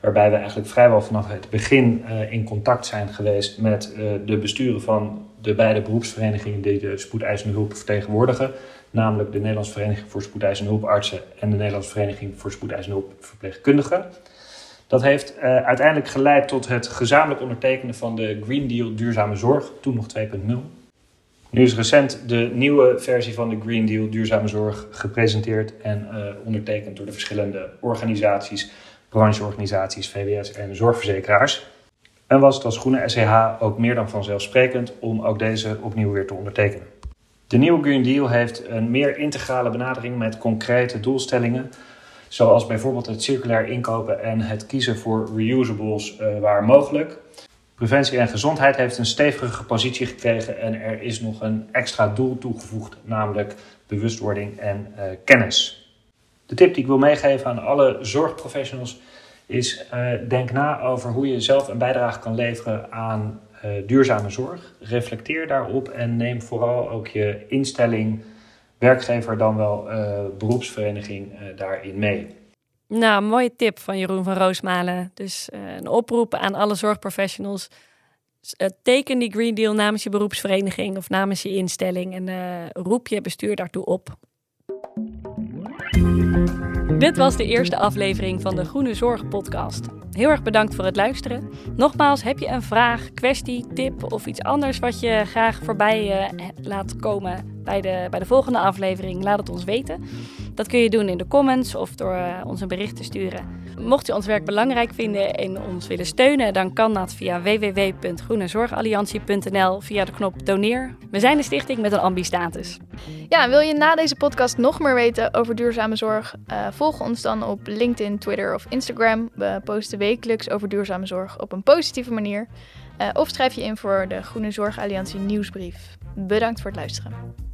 Waarbij we eigenlijk vrijwel vanaf het begin in contact zijn geweest met de besturen van de beide beroepsverenigingen die de spoedeisende hulp vertegenwoordigen. Namelijk de Nederlandse Vereniging voor Spoedeisende Hulpartsen en de Nederlandse Vereniging voor Spoedeisende Hulpverpleegkundigen. Dat heeft uiteindelijk geleid tot het gezamenlijk ondertekenen van de Green Deal Duurzame Zorg, toen nog 2.0. Nu is recent de nieuwe versie van de Green Deal Duurzame Zorg gepresenteerd en ondertekend door de verschillende organisaties, brancheorganisaties, VWS en zorgverzekeraars. En was het als Groene SEH ook meer dan vanzelfsprekend om ook deze opnieuw weer te ondertekenen. De nieuwe Green Deal heeft een meer integrale benadering met concrete doelstellingen, zoals bijvoorbeeld het circulair inkopen en het kiezen voor reusables waar mogelijk. Preventie en gezondheid heeft een stevige positie gekregen en er is nog een extra doel toegevoegd, namelijk bewustwording en kennis. De tip die ik wil meegeven aan alle zorgprofessionals is denk na over hoe je zelf een bijdrage kan leveren aan duurzame zorg. Reflecteer daarop en neem vooral ook je instelling, werkgever dan wel beroepsvereniging daarin mee. Nou, mooie tip van Jeroen van Roosmalen. Dus een oproep aan alle zorgprofessionals. Teken die Green Deal namens je beroepsvereniging of namens je instelling en roep je bestuur daartoe op. Dit was de eerste aflevering van de Groene Zorg podcast. Heel erg bedankt voor het luisteren. Nogmaals, heb je een vraag, kwestie, tip of iets anders wat je graag voorbij laat komen bij de volgende aflevering? Laat het ons weten. Dat kun je doen in de comments of door ons een bericht te sturen. Mocht je ons werk belangrijk vinden en ons willen steunen, dan kan dat via www.groenezorgalliantie.nl via de knop Doneer. We zijn een stichting met een ambistatus. Ja, wil je na deze podcast nog meer weten over duurzame zorg? Volg ons dan op LinkedIn, Twitter of Instagram. We posten wekelijks over duurzame zorg op een positieve manier. Of schrijf je in voor de Groene Zorg Alliantie nieuwsbrief. Bedankt voor het luisteren.